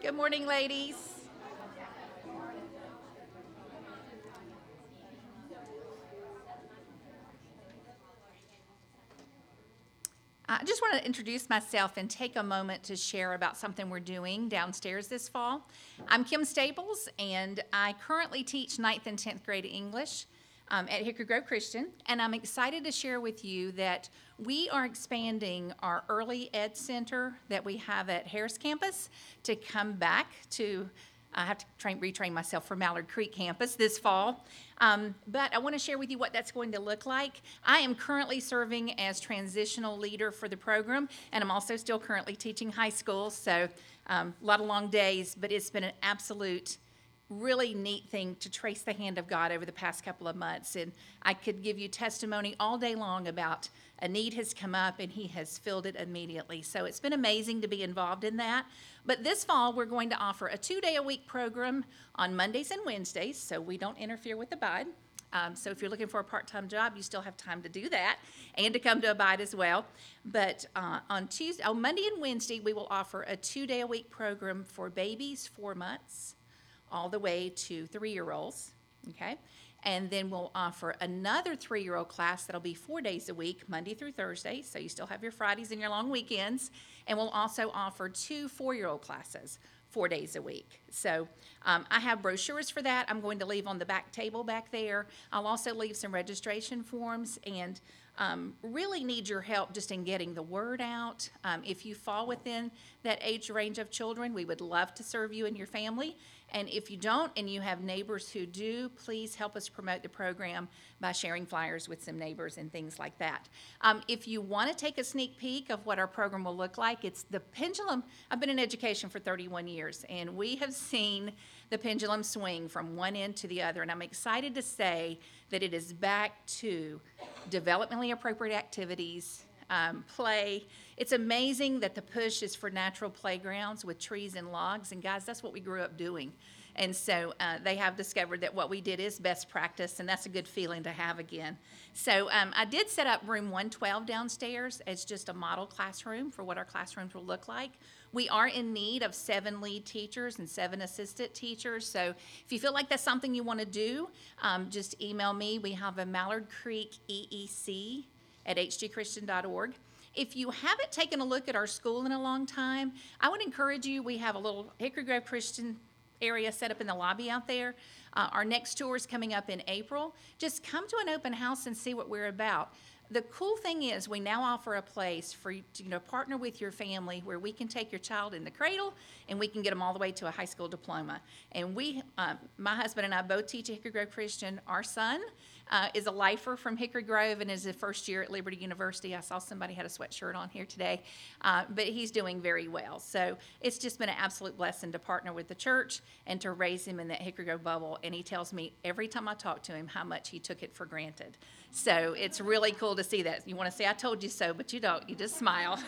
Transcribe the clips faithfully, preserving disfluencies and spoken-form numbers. Good morning, ladies. I just want to introduce myself and take a moment to share about something we're doing downstairs this fall. I'm Kim Staples, and I currently teach ninth and tenth grade English um, at Hickory Grove Christian, and I'm excited to share with you that we are expanding our early ed center that we have at Harris campus to come back to, I have to train, retrain myself for Mallard Creek campus this fall, um, but I want to share with you what that's going to look like. I am currently serving as transitional leader for the program, and I'm also still currently teaching high school, so um, a lot of long days, but it's been an absolute really neat thing to trace the hand of God over the past couple of months, and I could give you testimony all day long about a need has come up and He has filled it immediately. So it's been amazing to be involved in that. But this fall we're going to offer a two-day-a-week program on Mondays and Wednesdays, so we don't interfere with Abide. Um, so if you're looking for a part-time job, you still have time to do that and to come to Abide as well. But uh, on Tuesday, on Monday and Wednesday, we will offer a two-day-a-week program for babies, four months, all the way to three-year-olds, okay? And then we'll offer another three-year-old class that'll be four days a week, Monday through Thursday, so you still have your Fridays and your long weekends. And we'll also offer two four-year-old classes, four days a week. So um, I have brochures for that. I'm going to leave on the back table back there. I'll also leave some registration forms, and um, really need your help just in getting the word out. Um, if you fall within that age range of children, we would love to serve you and your family. And if you don't and you have neighbors who do, please help us promote the program by sharing flyers with some neighbors and things like that. Um, if you want to take a sneak peek of what our program will look like, it's the pendulum. I've been in education for thirty-one years, and we have seen the pendulum swing from one end to the other, and I'm excited to say that it is back to developmentally appropriate activities, Um, play. It's amazing that the push is for natural playgrounds with trees and logs, and guys, that's what we grew up doing. And so uh, they have discovered that what we did is best practice, and that's a good feeling to have again. So um, I did set up room one twelve downstairs as just a model classroom for what our classrooms will look like. We are in need of seven lead teachers and seven assistant teachers, so if you feel like that's something you want to do, um, just email me. We have a Mallard Creek E E C at h g christian dot org. If you haven't taken a look at our school in a long time, I would encourage you. We have a little Hickory Grove Christian area set up in the lobby out there. Uh, our next tour is coming up in April. Just come to an open house and see what we're about. The cool thing is we now offer a place for you to, you know, partner with your family where we can take your child in the cradle and we can get them all the way to a high school diploma. And we, um, my husband and I both teach at Hickory Grove Christian. Our son uh, is a lifer from Hickory Grove and is his first year at Liberty University. I saw somebody had a sweatshirt on here today, uh, but he's doing very well. So it's just been an absolute blessing to partner with the church and to raise him in that Hickory Grove bubble. And he tells me every time I talk to him how much he took it for granted. So it's really cool to see that. You want to say, I told you so, but you don't. You just smile.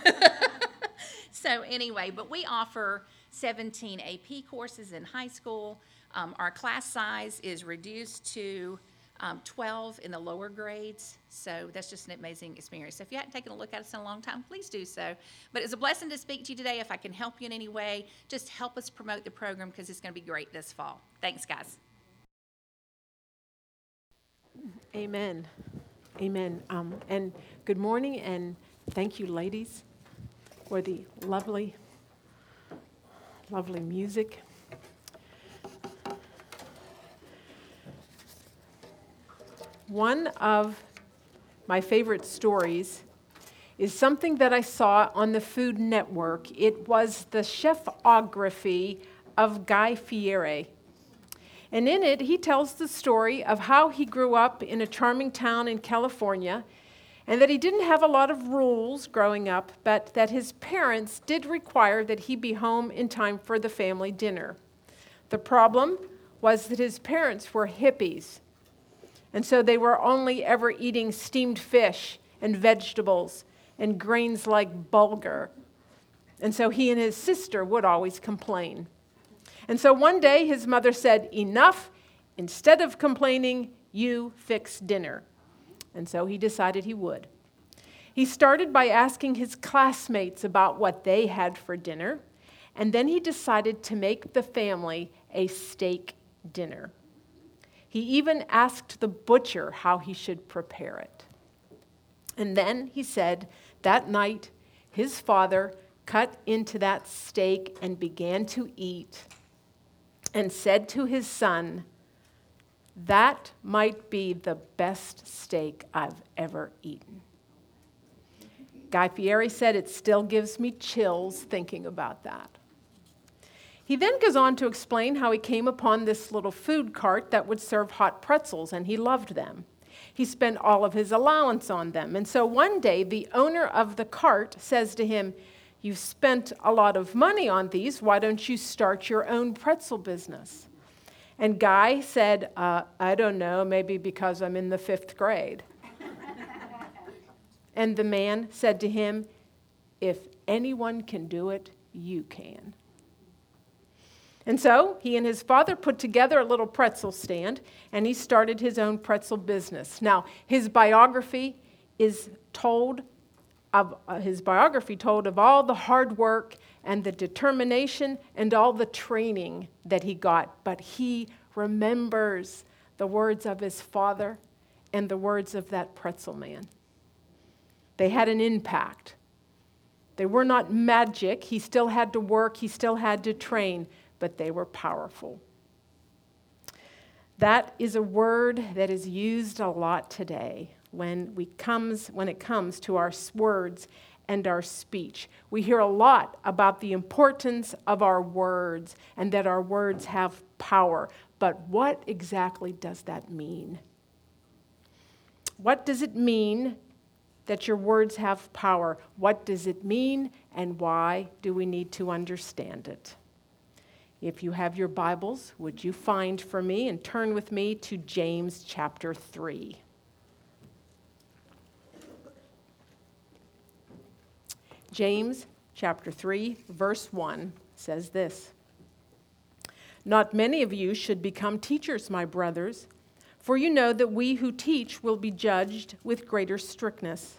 So anyway, but we offer seventeen A P courses in high school. Um, our class size is reduced to um, twelve in the lower grades. So that's just an amazing experience. So if you hadn't taken a look at us in a long time, please do so. But it's a blessing to speak to you today. If I can help you in any way, just help us promote the program because it's going to be great this fall. Thanks, guys. Amen. Amen. Um, and good morning, and thank you, ladies, for the lovely, lovely music. One of my favorite stories is something that I saw on the Food Network. It was the chefography of Guy Fieri. And in it, he tells the story of how he grew up in a charming town in California, and that he didn't have a lot of rules growing up, but that his parents did require that he be home in time for the family dinner. The problem was that his parents were hippies, and so they were only ever eating steamed fish and vegetables and grains like bulgur. And so he and his sister would always complain. And so one day his mother said, "Enough, instead of complaining, you fix dinner." And so he decided he would. He started by asking his classmates about what they had for dinner, and then he decided to make the family a steak dinner. He even asked the butcher how he should prepare it. And then, he said, that night, his father cut into that steak and began to eat and said to his son, "That might be the best steak I've ever eaten." Guy Fieri said, "It still gives me chills thinking about that." He then goes on to explain how he came upon this little food cart that would serve hot pretzels, and he loved them. He spent all of his allowance on them. And so one day, the owner of the cart says to him, "You've spent a lot of money on these. Why don't you start your own pretzel business?" And Guy said, uh, "I don't know, maybe because I'm in the fifth grade." And the man said to him, "If anyone can do it, you can." And so he and his father put together a little pretzel stand, and he started his own pretzel business. Now, his biography is told of, uh, his biography told of all the hard work and the determination and all the training that he got. But he remembers the words of his father and the words of that pretzel man. They had an impact. They were not magic. He still had to work. He still had to train. But they were powerful. That is a word that is used a lot today when we comes, when it comes to our words and our speech. We hear a lot about the importance of our words and that our words have power. But what exactly does that mean? What does it mean that your words have power? What does it mean, and why do we need to understand it? If you have your Bibles, would you find for me and turn with me to James chapter three. James chapter three, verse one says this: "Not many of you should become teachers, my brothers, for you know that we who teach will be judged with greater strictness.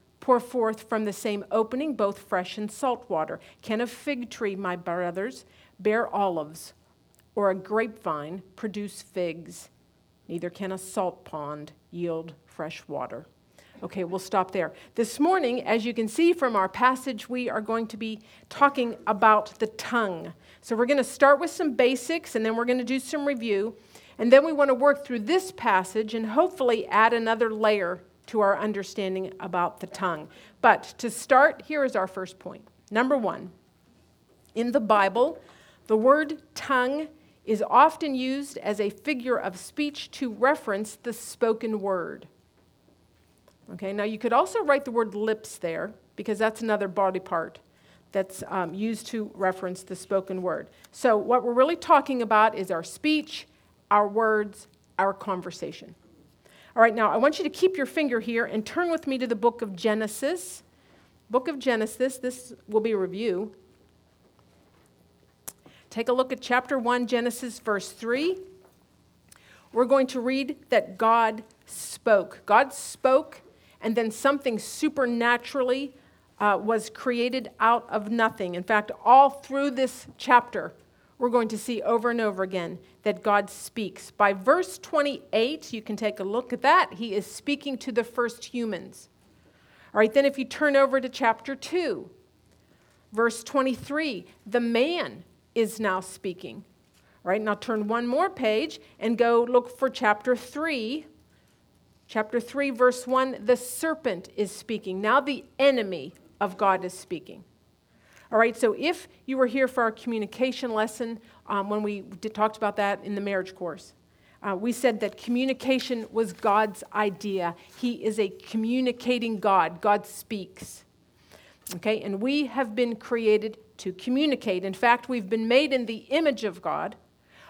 pour forth from the same opening both fresh and salt water? Can a fig tree, my brothers, bear olives, or a grapevine produce figs? Neither can a salt pond yield fresh water." Okay, we'll stop there. This morning, as you can see from our passage, we are going to be talking about the tongue. So we're going to start with some basics, and then we're going to do some review. And then we want to work through this passage and hopefully add another layer to our understanding about the tongue. But to start, here is our first point. Number one, in the Bible, the word tongue is often used as a figure of speech to reference the spoken word. Okay, now you could also write the word lips there, because that's another body part that's um, used to reference the spoken word. So what we're really talking about is our speech, our words, our conversation. All right, now I want you to keep your finger here and turn with me to the book of Genesis. Book of Genesis, this will be a review. Take a look at chapter one, Genesis, verse three. We're going to read that God spoke. God spoke, and then something supernaturally uh, was created out of nothing. In fact, all through this chapter, we're going to see over and over again that God speaks. By verse twenty-eight, you can take a look at that. He is speaking to the first humans. All right, then if you turn over to chapter two, verse twenty-three, the man is now speaking. All right, now turn one more page and go look for chapter three. Chapter three, verse one, the serpent is speaking. Now the enemy of God is speaking. All right, so if you were here for our communication lesson, um, when we did, talked about that in the marriage course, uh, we said that communication was God's idea. He is a communicating God. God speaks. Okay, and we have been created to communicate. In fact, we've been made in the image of God.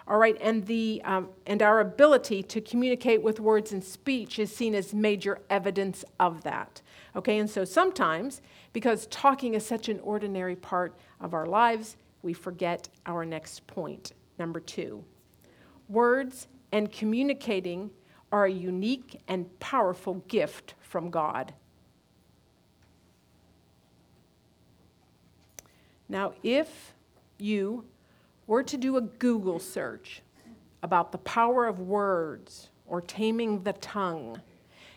All right, and the um, and our ability to communicate with words and speech is seen as major evidence of that. Okay, and so sometimes, because talking is such an ordinary part of our lives, we forget our next point, number two. Words and communicating are a unique and powerful gift from God. Now, if you were to do a Google search about the power of words or taming the tongue,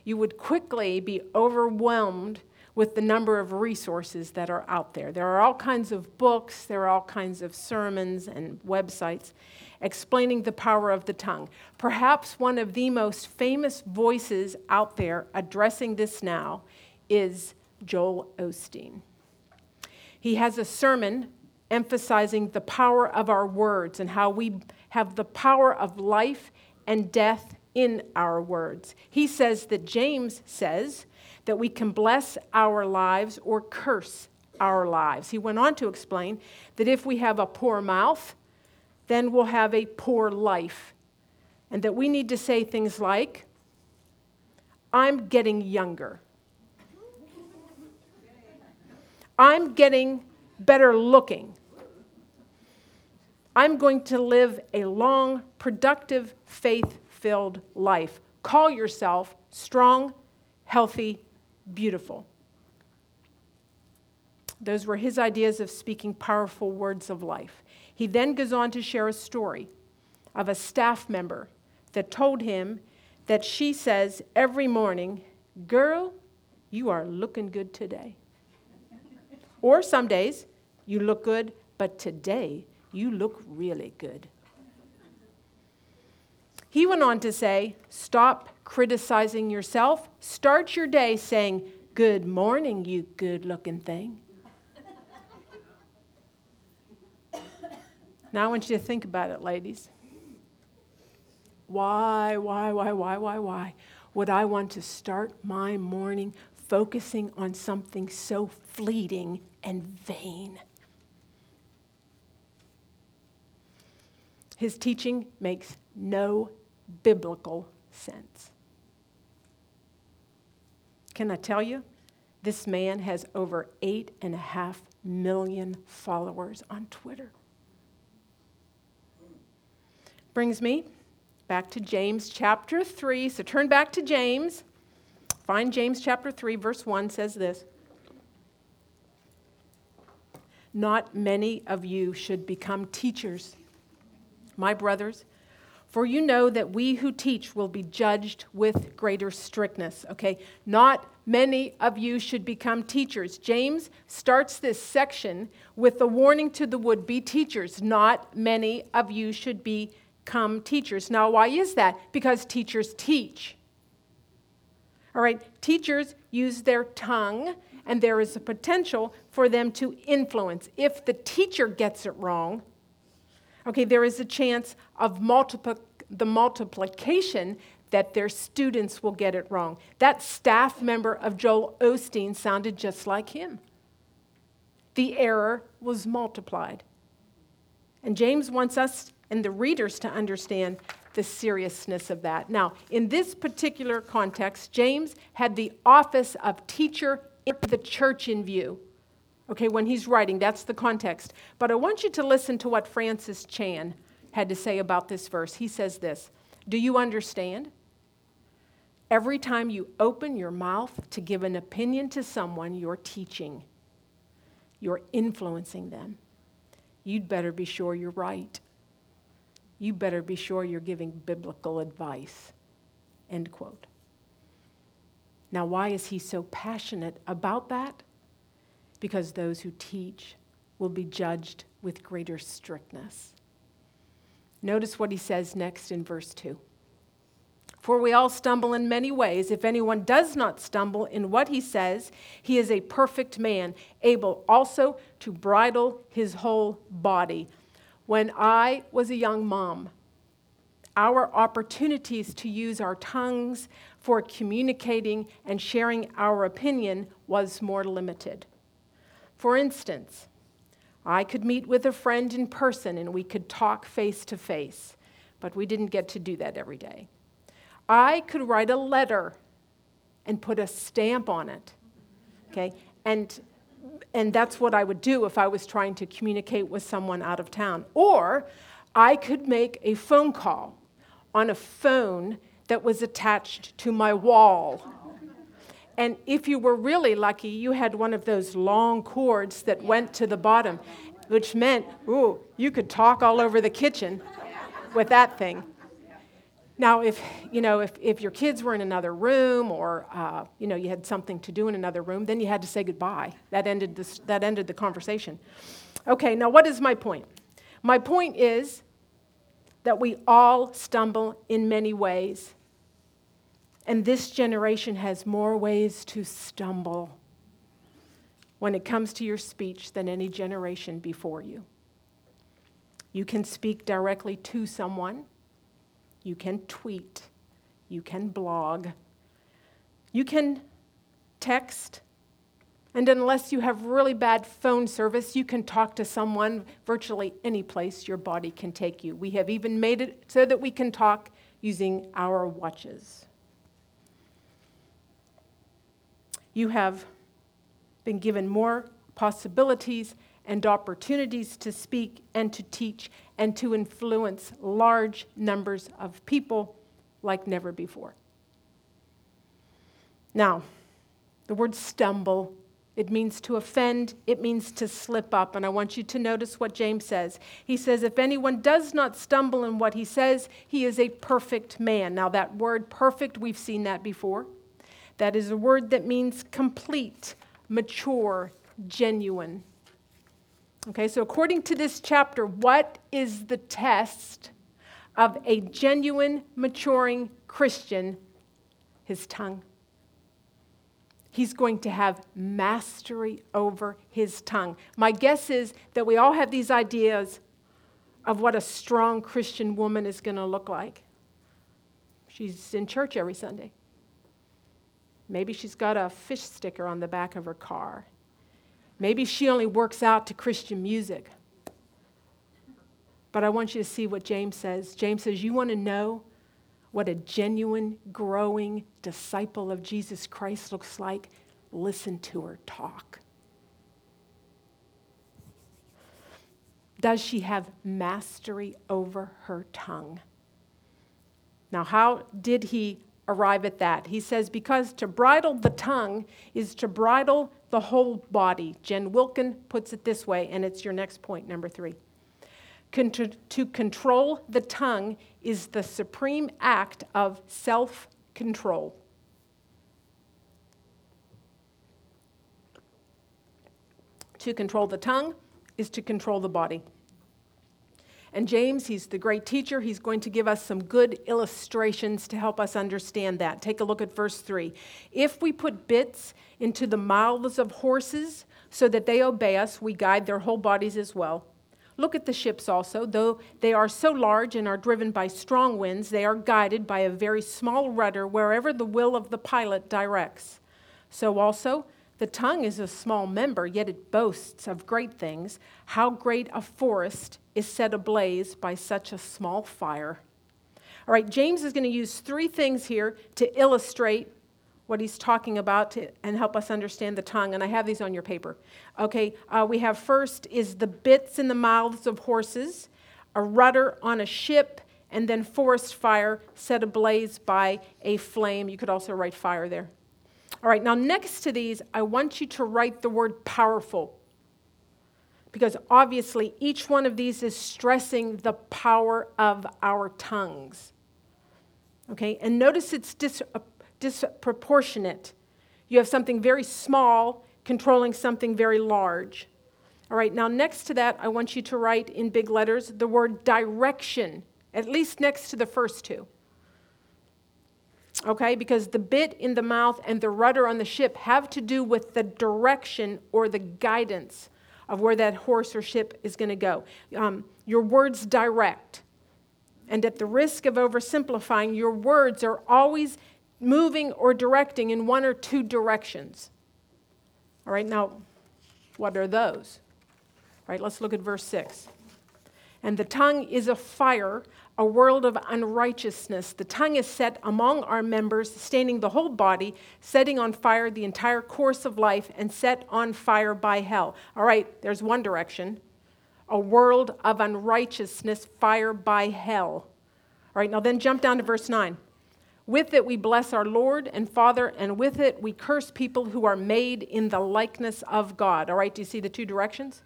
you would quickly be overwhelmed with the number of resources that are out there. There are all kinds of books, there are all kinds of sermons and websites explaining the power of the tongue. Perhaps one of the most famous voices out there addressing this now is Joel Osteen. He has a sermon emphasizing the power of our words and how we have the power of life and death in our words. He says that James says that we can bless our lives or curse our lives. He went on to explain that if we have a poor mouth, then we'll have a poor life, and that we need to say things like, I'm getting younger. I'm getting better looking. I'm going to live a long, productive, faith-filled life. Call yourself strong, healthy, beautiful. Those were his ideas of speaking powerful words of life. He then goes on to share a story of a staff member that told him that she says every morning, "Girl, you are looking good today." Or some days, you look good, but today, you look really good. He went on to say, stop criticizing yourself. Start your day saying, good morning, you good-looking thing. Now I want you to think about it, ladies. Why, why, why, why, why, why would I want to start my morning focusing on something so fleeting and vain? His teaching makes no biblical sense. Can I tell you? This man has over eight and a half million followers on Twitter. Brings me back to James chapter three. So turn back to James. Find James chapter three, verse one says this. Not many of you should become teachers, my brothers, for you know that we who teach will be judged with greater strictness. Okay, not many of you should become teachers. James starts this section with a warning to the would-be teachers. Not many of you should become teachers. Now, why is that? Because teachers teach. All right, teachers use their tongue, and there is a potential for them to influence. If the teacher gets it wrong, okay, there is a chance of multiple, the multiplication that their students will get it wrong. That staff member of Joel Osteen sounded just like him. The error was multiplied. And James wants us and the readers to understand the seriousness of that. Now, in this particular context, James had the office of teacher in the church in view. Okay, when he's writing, that's the context. But I want you to listen to what Francis Chan had to say about this verse. He says this, "Do you understand? Every time you open your mouth to give an opinion to someone, you're teaching. You're influencing them. You'd better be sure you're right. You better be sure you're giving biblical advice." End quote. Now, why is he so passionate about that? Because those who teach will be judged with greater strictness. Notice what he says next in verse two. "For we all stumble in many ways. If anyone does not stumble in what he says, he is a perfect man, able also to bridle his whole body." When I was a young mom, our opportunities to use our tongues for communicating and sharing our opinion was more limited. For instance, I could meet with a friend in person and we could talk face to face, but we didn't get to do that every day. I could write a letter and put a stamp on it, okay? And, and that's what I would do if I was trying to communicate with someone out of town. Or I could make a phone call on a phone that was attached to my wall. And if you were really lucky, you had one of those long cords that went to the bottom, which meant, ooh, you could talk all over the kitchen with that thing. Now, if, you know, if, if your kids were in another room or, uh, you know, you had something to do in another room, then you had to say goodbye. That ended this, that ended the conversation. Okay, now what is my point? My point is that we all stumble in many ways. And this generation has more ways to stumble when it comes to your speech than any generation before you. You can speak directly to someone. You can tweet. You can blog. You can text. And unless you have really bad phone service, you can talk to someone virtually any place your body can take you. We have even made it so that we can talk using our watches. You have been given more possibilities and opportunities to speak and to teach and to influence large numbers of people like never before. Now, the word stumble, it means to offend, it means to slip up, and I want you to notice what James says. He says, if anyone does not stumble in what he says, he is a perfect man. Now, that word perfect, we've seen that before. That is a word that means complete, mature, genuine. Okay, so according to this chapter, what is the test of a genuine, maturing Christian? His tongue. He's going to have mastery over his tongue. My guess is that we all have these ideas of what a strong Christian woman is going to look like. She's in church every Sunday. Maybe she's got a fish sticker on the back of her car. Maybe she only works out to Christian music. But I want you to see what James says. James says, you want to know what a genuine, growing disciple of Jesus Christ looks like? Listen to her talk. Does she have mastery over her tongue? Now, how did he arrive at that? He says, because to bridle the tongue is to bridle the whole body. Jen Wilkin puts it this way, and it's your next point, number three. Contr- to control the tongue is the supreme act of self-control. To control the tongue is to control the body. And James, he's the great teacher. He's going to give us some good illustrations to help us understand that. Take a look at verse three. If we put bits into the mouths of horses so that they obey us, we guide their whole bodies as well. Look at the ships also. Though they are so large and are driven by strong winds, they are guided by a very small rudder wherever the will of the pilot directs. So also, the tongue is a small member, yet it boasts of great things. How great a forest is set ablaze by such a small fire. All right, James is going to use three things here to illustrate what he's talking about to, and help us understand the tongue. And I have these on your paper. Okay, uh, we have first is the bits in the mouths of horses, a rudder on a ship, and then forest fire set ablaze by a flame. You could also write fire there. All right, now next to these, I want you to write the word powerful, because obviously each one of these is stressing the power of our tongues. Okay, and notice it's dis- uh, disproportionate. You have something very small controlling something very large. All right, now next to that, I want you to write in big letters the word direction, at least next to the first two. Okay, because the bit in the mouth and the rudder on the ship have to do with the direction or the guidance of where that horse or ship is going to go. Um, your words direct. And at the risk of oversimplifying, your words are always moving or directing in one or two directions. All right, now, what are those? All right, let's look at verse six. And the tongue is a fire, a world of unrighteousness. The tongue is set among our members, staining the whole body, setting on fire the entire course of life, and set on fire by hell. All right, there's one direction. A world of unrighteousness, fire by hell. All right, now then jump down to verse nine. With it we bless our Lord and Father, and with it we curse people who are made in the likeness of God. All right, do you see the two directions?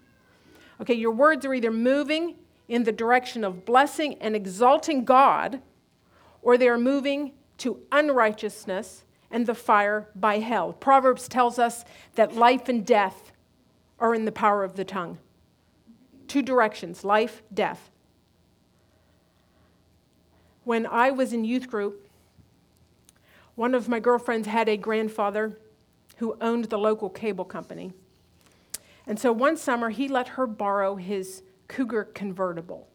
Okay, your words are either moving in the direction of blessing and exalting God, or they are moving to unrighteousness and the fire by hell. Proverbs tells us that life and death are in the power of the tongue. Two directions, life, death. When I was in youth group, one of my girlfriends had a grandfather who owned the local cable company. And so one summer, he let her borrow his Cougar convertible.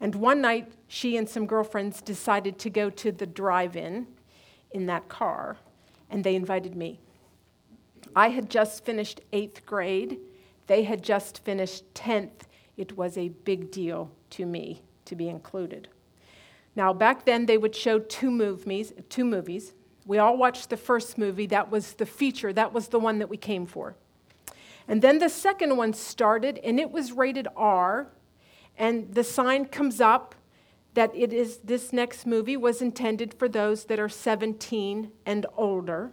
And one night, she and some girlfriends decided to go to the drive-in in that car, and they invited me. I had just finished eighth grade. They had just finished tenth. It was a big deal to me to be included. Now, back then, they would show two movies. Two movies. We all watched the first movie. That was the feature. That was the one that we came for. And then the second one started, and it was rated R. And the sign comes up that it is this next movie was intended for those that are seventeen and older.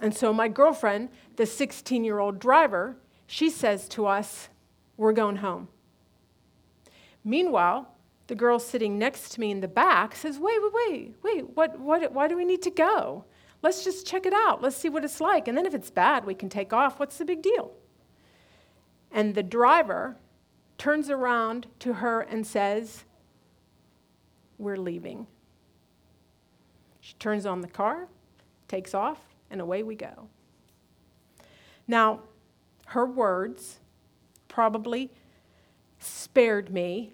And so my girlfriend, the sixteen-year-old driver, she says to us, "We're going home." Meanwhile, the girl sitting next to me in the back says, wait, wait, wait, wait, what, what, why do we need to go? Let's just check it out. Let's see what it's like. And then if it's bad, we can take off. What's the big deal? And the driver turns around to her and says, "We're leaving." She turns on the car, takes off, and away we go. Now, her words probably spared me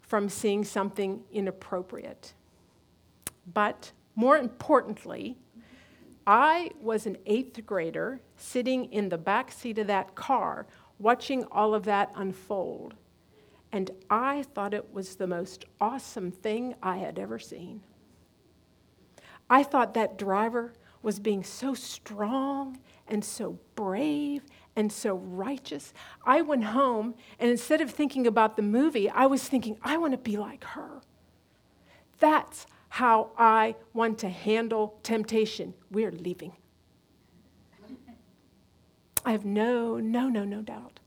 from seeing something inappropriate. But more importantly, I was an eighth grader sitting in the back seat of that car watching all of that unfold. And I thought it was the most awesome thing I had ever seen. I thought that driver was being so strong and so brave and so righteous. I went home, and instead of thinking about the movie, I was thinking, I want to be like her. That's how I want to handle temptation. We're leaving. I have no, no, no, no doubt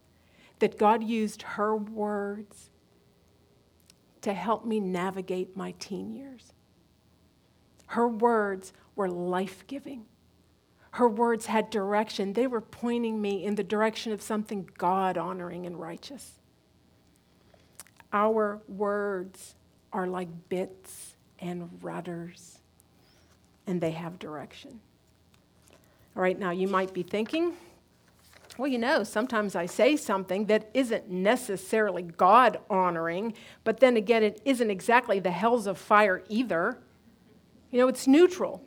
that God used her words to help me navigate my teen years. Her words were life-giving. Her words had direction. They were pointing me in the direction of something God-honoring and righteous. Our words are like bits and rudders, and they have direction. All right, now you might be thinking, well, you know, sometimes I say something that isn't necessarily God-honoring, but then again, it isn't exactly the hells of fire either. You know, it's neutral.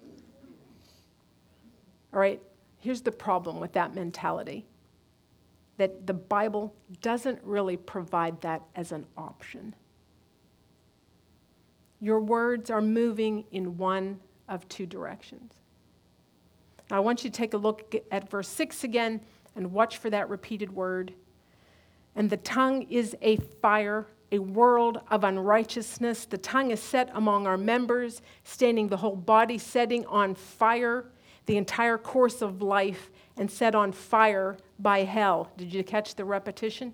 All right, here's the problem with that mentality, that the Bible doesn't really provide that as an option. Your words are moving in one of two directions. Now I want you to take a look at verse six again and watch for that repeated word. And the tongue is a fire, a world of unrighteousness. The tongue is set among our members, staining the whole body, setting on fire the entire course of life, and set on fire by hell. Did you catch the repetition?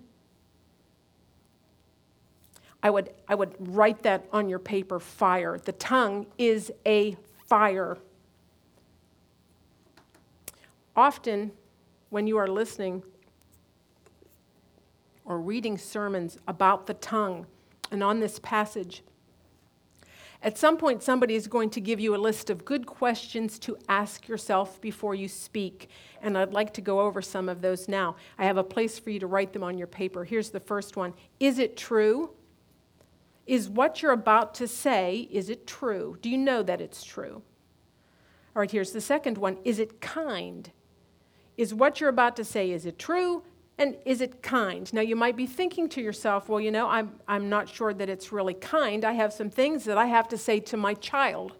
I would, I would write that on your paper, fire. The tongue is a fire. Often, when you are listening or reading sermons about the tongue and on this passage, at some point somebody is going to give you a list of good questions to ask yourself before you speak, and I'd like to go over some of those now. I have a place for you to write them on your paper. Here's the first one. Is it true? Is what you're about to say, is it true? Do you know that it's true? All right, here's the second one. Is it kind? Is what you're about to say, is it true? And is it kind? Now, you might be thinking to yourself, well, you know, I'm, I'm not sure that it's really kind. I have some things that I have to say to my child,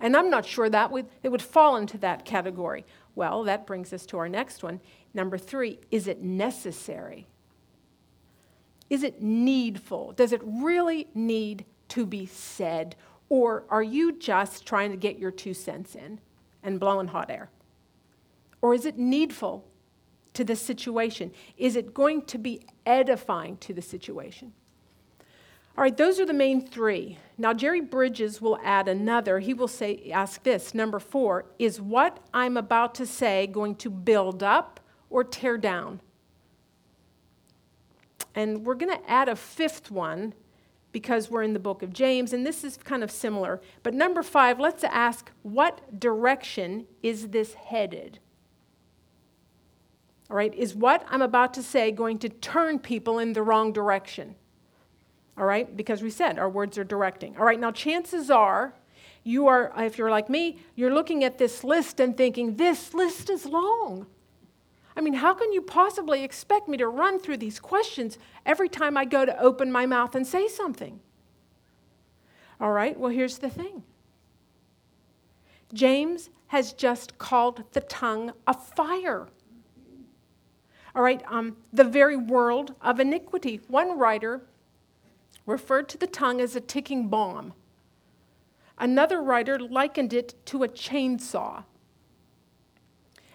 and I'm not sure that would, it would fall into that category. Well, that brings us to our next one. Number three, is it necessary? Is it needful? Does it really need to be said? Or are you just trying to get your two cents in and blowing hot air? Or is it needful to the situation? Is it going to be edifying to the situation? All right, those are the main three. Now, Jerry Bridges will add another. He will say, ask this, number four, is what I'm about to say going to build up or tear down? And we're going to add a fifth one because we're in the book of James, and this is kind of similar. But number five, let's ask, what direction is this headed? All right, is what I'm about to say going to turn people in the wrong direction? All right, because we said our words are directing. All right, now chances are, you are, if you're like me, you're looking at this list and thinking, this list is long. I mean, how can you possibly expect me to run through these questions every time I go to open my mouth and say something? All right, well, here's the thing. James has just called the tongue a fire. All right, um, the very world of iniquity. One writer referred to the tongue as a ticking bomb. Another writer likened it to a chainsaw.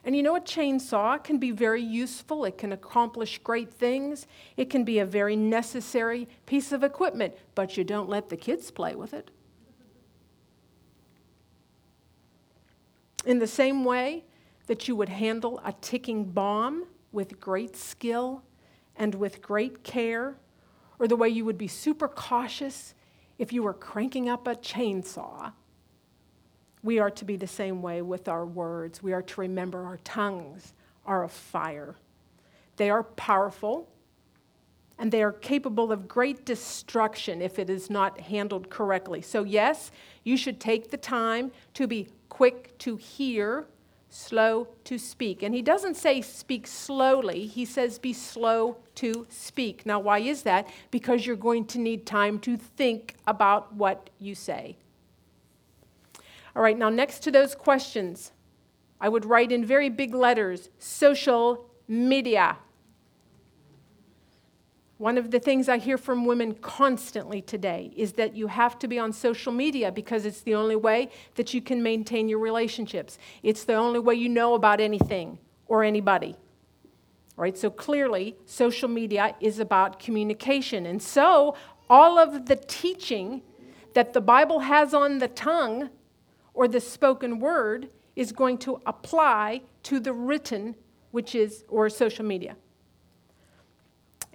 And you know, a chainsaw can be very useful. It can accomplish great things. It can be a very necessary piece of equipment, but you don't let the kids play with it. In the same way that you would handle a ticking bomb, with great skill and with great care, or the way you would be super cautious if you were cranking up a chainsaw. We are to be the same way with our words. We are to remember our tongues are of fire. They are powerful, and they are capable of great destruction if it is not handled correctly. So yes, you should take the time to be quick to hear, slow to speak. And he doesn't say speak slowly. He says be slow to speak. Now, why is that? Because you're going to need time to think about what you say. All right, now next to those questions, I would write in very big letters, social media. One of the things I hear from women constantly today is that you have to be on social media because it's the only way that you can maintain your relationships. It's the only way you know about anything or anybody. All right, so clearly, social media is about communication. And so, all of the teaching that the Bible has on the tongue or the spoken word is going to apply to the written, which is, or social media.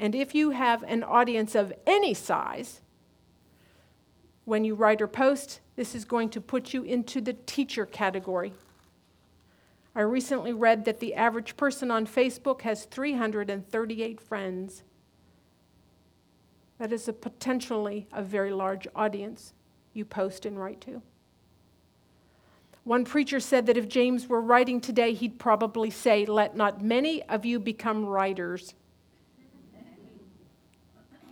And if you have an audience of any size, when you write or post, this is going to put you into the teacher category. I recently read that the average person on Facebook has three hundred thirty-eight friends. That is a potentially a very large audience you post and write to. One preacher said that if James were writing today, he'd probably say, "Let not many of you become writers."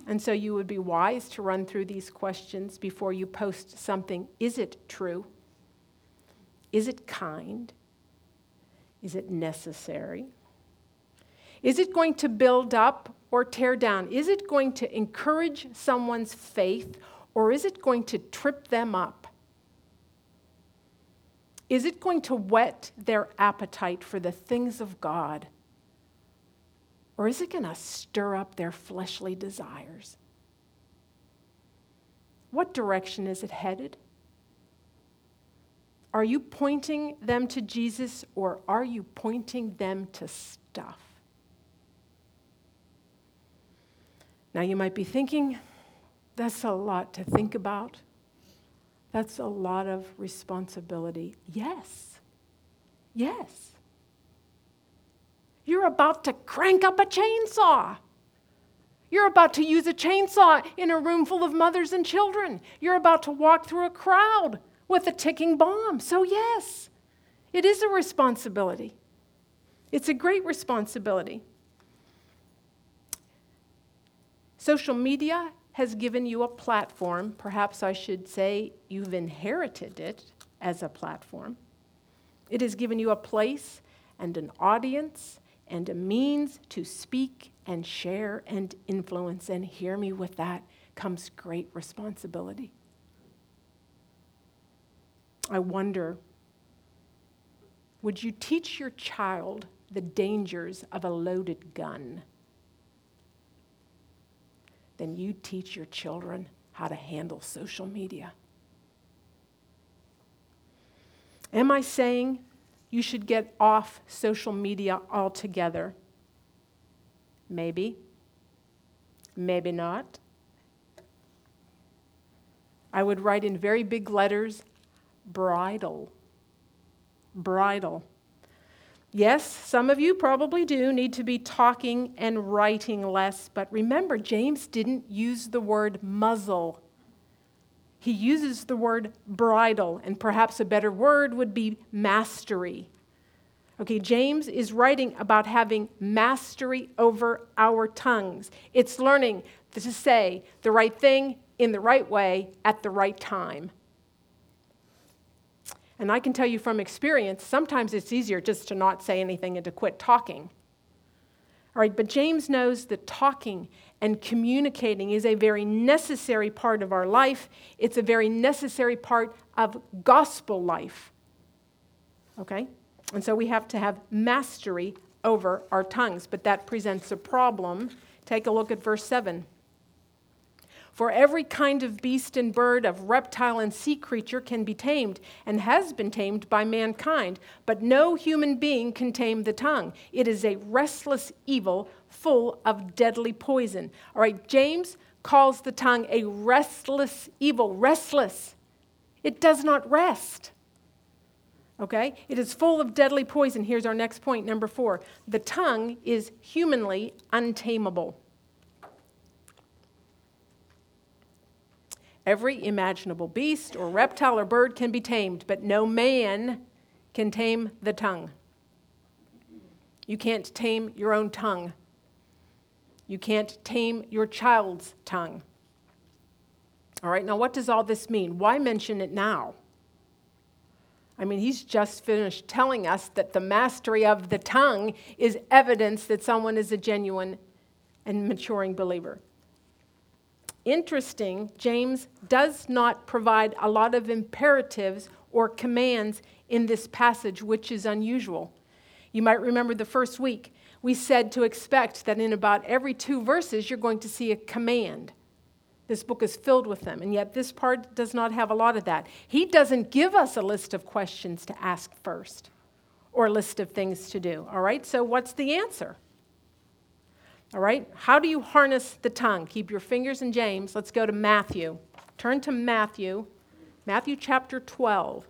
And so you would be wise to run through these questions before you post something. Is it true? Is it kind? Is it necessary? Is it going to build up or tear down? Is it going to encourage someone's faith, or is it going to trip them up? Is it going to whet their appetite for the things of God, or is it going to stir up their fleshly desires? What direction is it headed? Are you pointing them to Jesus, or are you pointing them to stuff? Now you might be thinking, that's a lot to think about. That's a lot of responsibility. Yes, yes. You're about to crank up a chainsaw. You're about to use a chainsaw in a room full of mothers and children. You're about to walk through a crowd with a ticking bomb. So yes, it is a responsibility. It's a great responsibility. Social media has given you a platform. Perhaps I should say you've inherited it as a platform. It has given you a place and an audience and a means to speak and share and influence. And hear me, with that comes great responsibility. I wonder, would you teach your child the dangers of a loaded gun? Then you teach your children how to handle social media. Am I saying you should get off social media altogether? Maybe. Maybe not. I would write in very big letters, bridle. Bridle. Yes, some of you probably do need to be talking and writing less, but remember, James didn't use the word muzzle. He uses the word bridle, and perhaps a better word would be mastery. Okay, James is writing about having mastery over our tongues. It's learning to say the right thing in the right way at the right time. And I can tell you from experience, sometimes it's easier just to not say anything and to quit talking. All right, but James knows that talking and communicating is a very necessary part of our life. It's a very necessary part of gospel life. Okay? And so we have to have mastery over our tongues, but that presents a problem. Take a look at verse seven. For every kind of beast and bird, of reptile and sea creature can be tamed, and has been tamed by mankind, but no human being can tame the tongue. It is a restless evil full of deadly poison. All right, James calls the tongue a restless evil. Restless. It does not rest. Okay? It is full of deadly poison. Here's our next point, number four. The tongue is humanly untamable. Every imaginable beast or reptile or bird can be tamed, but no man can tame the tongue. You can't tame your own tongue. You can't tame your child's tongue. All right, now what does all this mean? Why mention it now? I mean, he's just finished telling us that the mastery of the tongue is evidence that someone is a genuine and maturing believer. Interesting, James does not provide a lot of imperatives or commands in this passage, which is unusual. You might remember the first week, we said to expect that in about every two verses, you're going to see a command. This book is filled with them, and yet this part does not have a lot of that. He doesn't give us a list of questions to ask first, or a list of things to do, all right? So what's the answer? All right, how do you harness the tongue? Keep your fingers in James. Let's go to Matthew. Turn to Matthew, Matthew chapter twelve.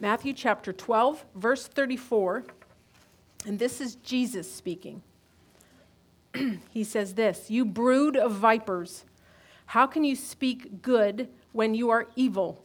Matthew chapter twelve, verse thirty-four, and this is Jesus speaking. He says this, "You brood of vipers, how can you speak good when you are evil?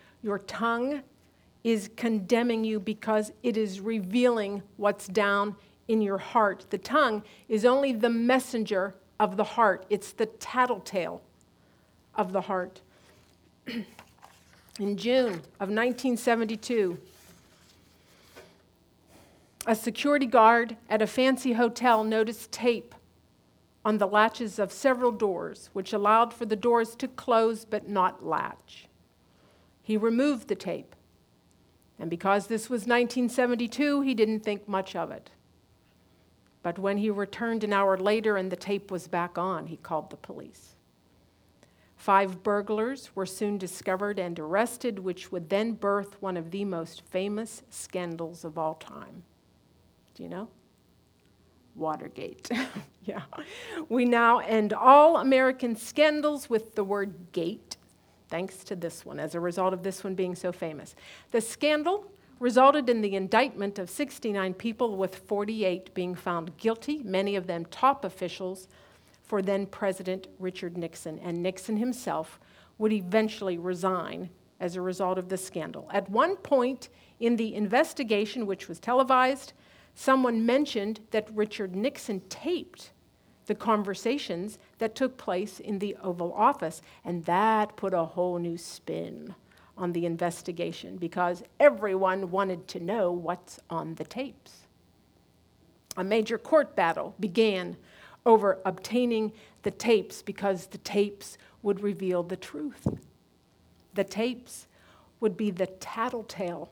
your tongue is condemning you because it is revealing what's down in your heart. The tongue is only the messenger of the heart. It's the tattletale of the heart. In June of nineteen seventy-two, a security guard at a fancy hotel noticed tape on the latches of several doors, which allowed for the doors to close but not latch. He removed the tape, and because this was nineteen seventy-two, he didn't think much of it. But when he returned an hour later and the tape was back on, he called the police. Five burglars were soon discovered and arrested, which would then birth one of the most famous scandals of all time. Do you know? Watergate. Yeah. We now end all American scandals with the word gate, thanks to this one, as a result of this one being so famous. The scandal resulted in the indictment of sixty-nine people, with forty-eight being found guilty, many of them top officials, for then-President Richard Nixon. And Nixon himself would eventually resign as a result of the scandal. At one point in the investigation, which was televised, someone mentioned that Richard Nixon taped the conversations that took place in the Oval Office, and that put a whole new spin on the investigation because everyone wanted to know what's on the tapes. A major court battle began over obtaining the tapes because the tapes would reveal the truth. The tapes would be the tattletale,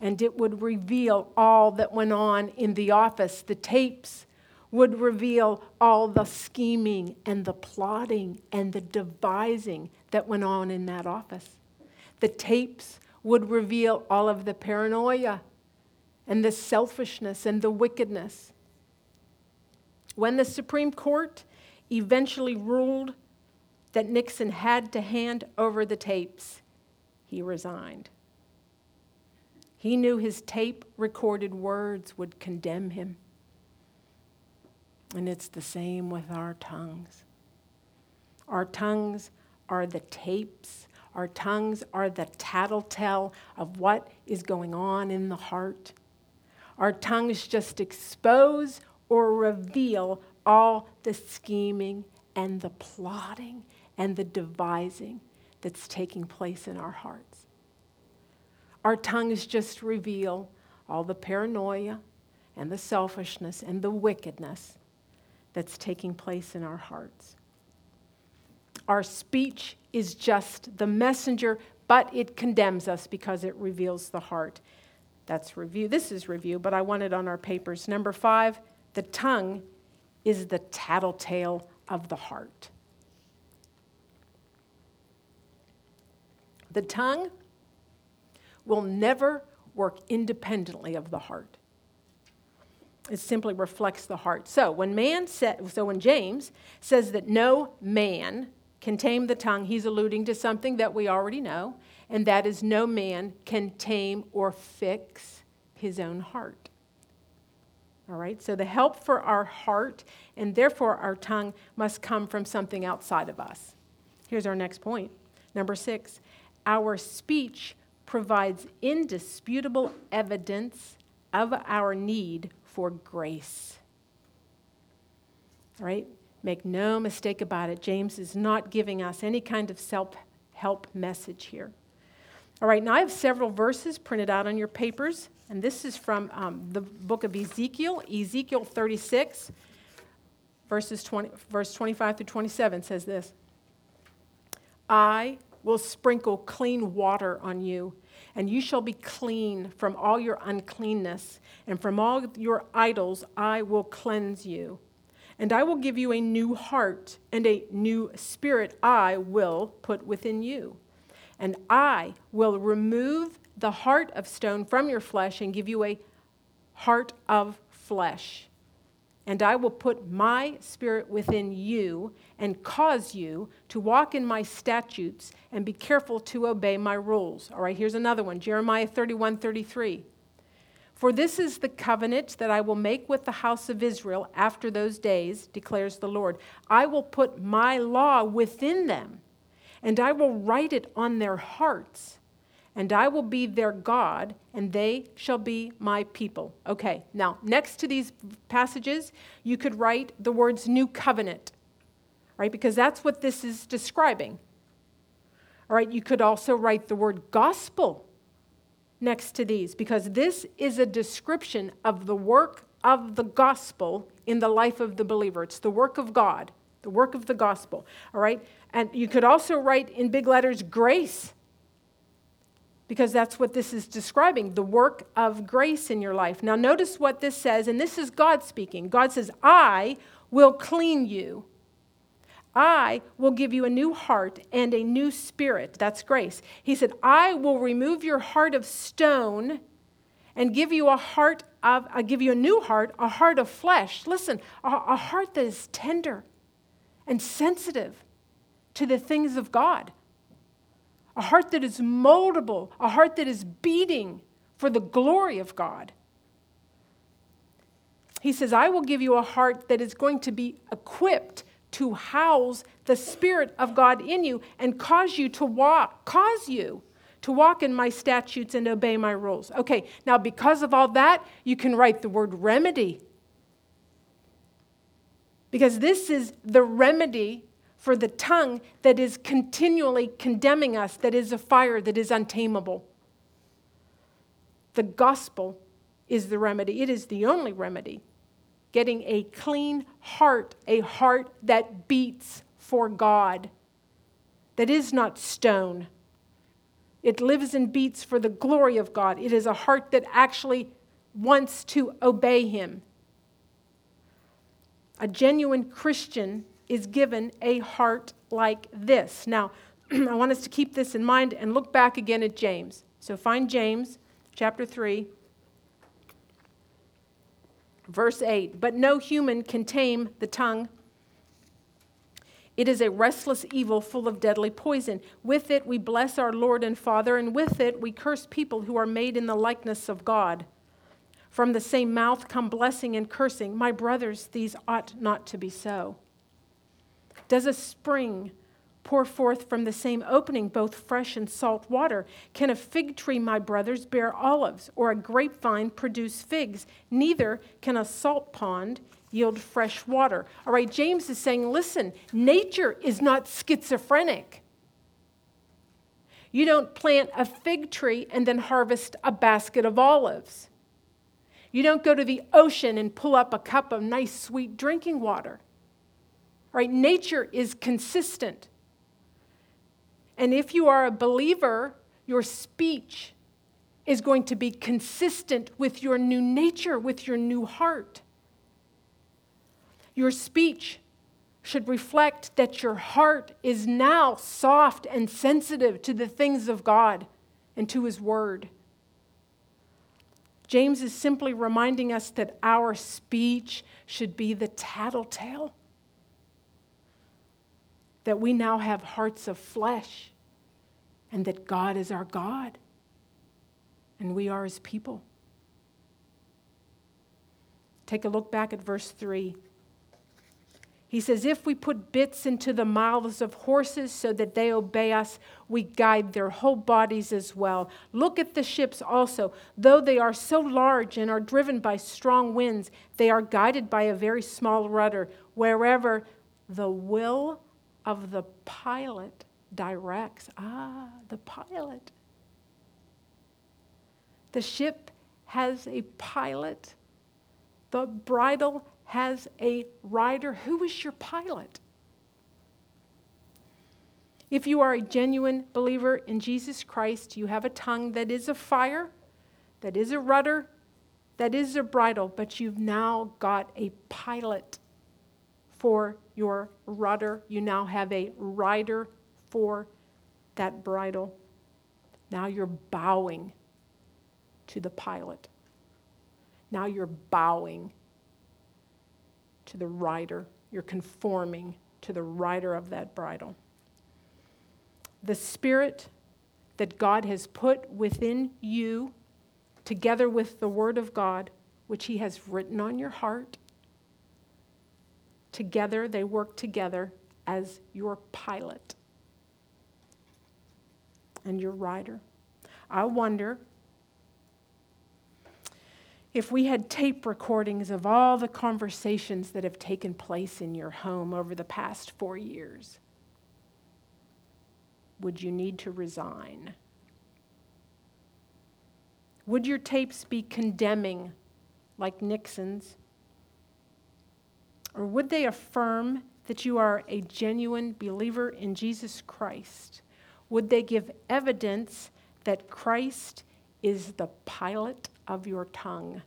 and it would reveal all that went on in the office. The tapes would reveal all the scheming and the plotting and the devising that went on in that office. The tapes would reveal all of the paranoia and the selfishness and the wickedness. When the Supreme Court eventually ruled that Nixon had to hand over the tapes, he resigned. He knew his tape-recorded words would condemn him. And it's the same with our tongues. Our tongues are the tapes. Our tongues are the tattletale of what is going on in the heart. Our tongues just expose or reveal all the scheming and the plotting and the devising that's taking place in our hearts. Our tongues just reveal all the paranoia and the selfishness and the wickedness that's taking place in our hearts. Our speech is just the messenger, but it condemns us because it reveals the heart. That's review. This is review, but I want it on our papers. Number five, the tongue is the tattletale of the heart. The tongue will never work independently of the heart. It simply reflects the heart. So when man sa- so when James says that no man can tame the tongue, he's alluding to something that we already know, and that is no man can tame or fix his own heart. All right, so the help for our heart, and therefore our tongue, must come from something outside of us. Here's our next point. Number six, our speech provides indisputable evidence of our need for grace. All right? Make no mistake about it. James is not giving us any kind of self-help message here. All right, now I have several verses printed out on your papers, and this is from um, the book of Ezekiel. Ezekiel thirty-six, verses twenty, verse twenty-five through twenty-seven says this. I will sprinkle clean water on you, and you shall be clean from all your uncleanness, and from all your idols I will cleanse you. And I will give you a new heart, and a new spirit I will put within you. And I will remove the heart of stone from your flesh, and give you a heart of flesh. and I will put my spirit within you and cause you to walk in my statutes and be careful to obey my rules. All right, here's another one, Jeremiah thirty-one thirty-three. For this is the covenant that I will make with the house of Israel after those days, declares the Lord. I will put my law within them, and I will write it on their hearts, and I will be their God, and they shall be my people. Okay, now, next to these passages, you could write the words new covenant, right? Because that's what this is describing. All right, you could also write the word gospel next to these, because this is a description of the work of the gospel in the life of the believer. It's the work of God, the work of the gospel, all right? And you could also write in big letters, grace, because that's what this is describing, the work of grace in your life. Now notice what this says, and this is God speaking. God says, I will clean you. I will give you a new heart and a new spirit. That's grace. He said, I will remove your heart of stone and give you a heart of, I'll give you a new heart, a heart of flesh. Listen, a, a heart that is tender and sensitive to the things of God. A heart that is moldable, a heart that is beating for the glory of God. He says, I will give you a heart that is going to be equipped to house the Spirit of God in you and cause you to walk, cause you to walk in my statutes and obey my rules. Okay, now because of all that, you can write the word remedy. Because this is the remedy for the tongue that is continually condemning us, that is a fire that is untamable. The gospel is the remedy. It is the only remedy. Getting a clean heart, a heart that beats for God, that is not stone. It lives and beats for the glory of God. It is a heart that actually wants to obey Him. A genuine Christian is given a heart like this. Now, I want us to keep this in mind and look back again at James. So find James chapter three, verse eight. But no human can tame the tongue. It is a restless evil full of deadly poison. With it we bless our Lord and Father, and with it we curse people who are made in the likeness of God. From the same mouth come blessing and cursing. My brothers, these ought not to be so. Does a spring pour forth from the same opening both fresh and salt water? Can a fig tree, my brothers, bear olives, or a grapevine produce figs? Neither can a salt pond yield fresh water. All right, James is saying, listen, nature is not schizophrenic. You don't plant a fig tree and then harvest a basket of olives. You don't go to the ocean and pull up a cup of nice, sweet drinking water. Right? Nature is consistent. And if you are a believer, your speech is going to be consistent with your new nature, with your new heart. Your speech should reflect that your heart is now soft and sensitive to the things of God and to His Word. James is simply reminding us that our speech should be the tattletale, that we now have hearts of flesh, and that God is our God, and we are His people. Take a look back at verse three. He says, if we put bits into the mouths of horses so that they obey us, we guide their whole bodies as well. Look at the ships also. Though they are so large and are driven by strong winds, they are guided by a very small rudder, wherever the will of of the pilot directs. Ah, the pilot. The ship has a pilot. The bridle has a rider. Who is your pilot? If you are a genuine believer in Jesus Christ, you have a tongue that is a fire, that is a rudder, that is a bridle, but you've now got a pilot for your rudder. You now have a rider for that bridle. Now you're bowing to the pilot. Now you're bowing to the rider. You're conforming to the rider of that bridle. The Spirit that God has put within you, together with the Word of God, which He has written on your heart, together they work together as your pilot and your rider. I wonder if we had tape recordings of all the conversations that have taken place in your home over the past four years, would you need to resign? Would your tapes be condemning like Nixon's? Or would they affirm that you are a genuine believer in Jesus Christ? Would they give evidence that Christ is the pilot of your tongue?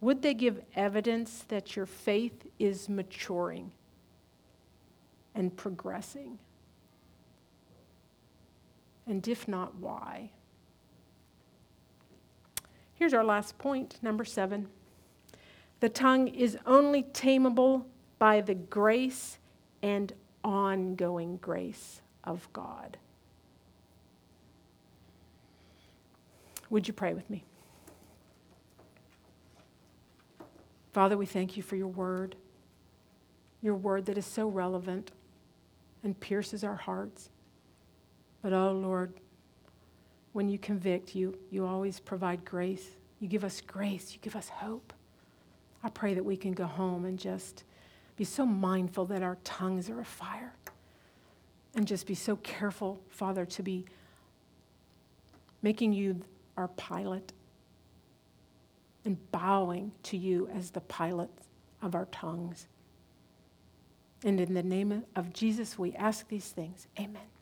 Would they give evidence that your faith is maturing and progressing? And if not, why? Here's our last point, number seven. The tongue is only tameable by the grace and ongoing grace of God. Would you pray with me? Father, we thank you for your word, your word that is so relevant and pierces our hearts. But, oh, Lord, when you convict, you, you always provide grace. You give us grace. You give us hope. I pray that we can go home and just be so mindful that our tongues are afire and just be so careful, Father, to be making you our pilot and bowing to you as the pilot of our tongues. And in the name of Jesus, we ask these things. Amen.